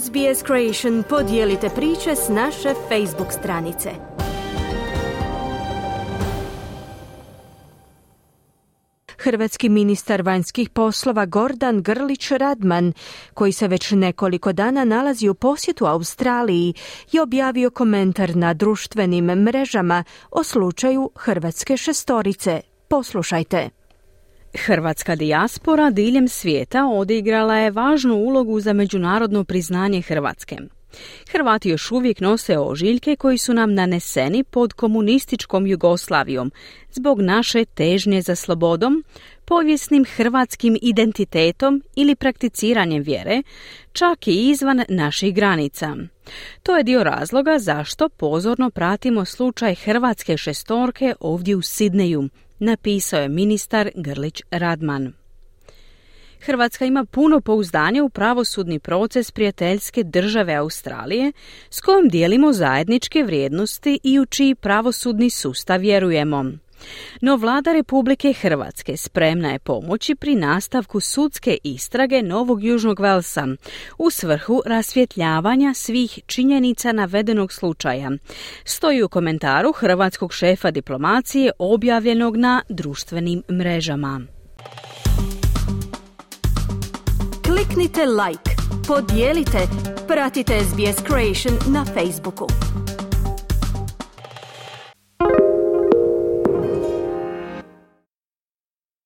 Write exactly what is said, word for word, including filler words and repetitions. S B S Creation podijelite priče s naše Facebook stranice. Hrvatski ministar vanjskih poslova Gordan Grlić-Radman, koji se već nekoliko dana nalazi u posjetu Australiji, je objavio komentar na društvenim mrežama o slučaju Hrvatske šestorice. Poslušajte. Hrvatska dijaspora diljem svijeta odigrala je važnu ulogu za međunarodno priznanje Hrvatske. Hrvati još uvijek nose ožiljke koji su nam naneseni pod komunističkom Jugoslavijom zbog naše težnje za slobodom, povijesnim hrvatskim identitetom ili prakticiranjem vjere, čak i izvan naših granica. To je dio razloga zašto pozorno pratimo slučaj Hrvatske šestorke ovdje u Sidneju, napisao je ministar Grlić-Radman. Hrvatska ima puno pouzdanja u pravosudni proces prijateljske države Australije s kojom dijelimo zajedničke vrijednosti i u čiji pravosudni sustav vjerujemo. No vlada Republike Hrvatske spremna je pomoći pri nastavku sudske istrage Novog Južnog Velsa u svrhu rasvjetljavanja svih činjenica navedenog slučaja, stoji u komentaru hrvatskog šefa diplomacije objavljenog na društvenim mrežama. Kliknite like, podijelite, pratite S B S Creation na Facebooku.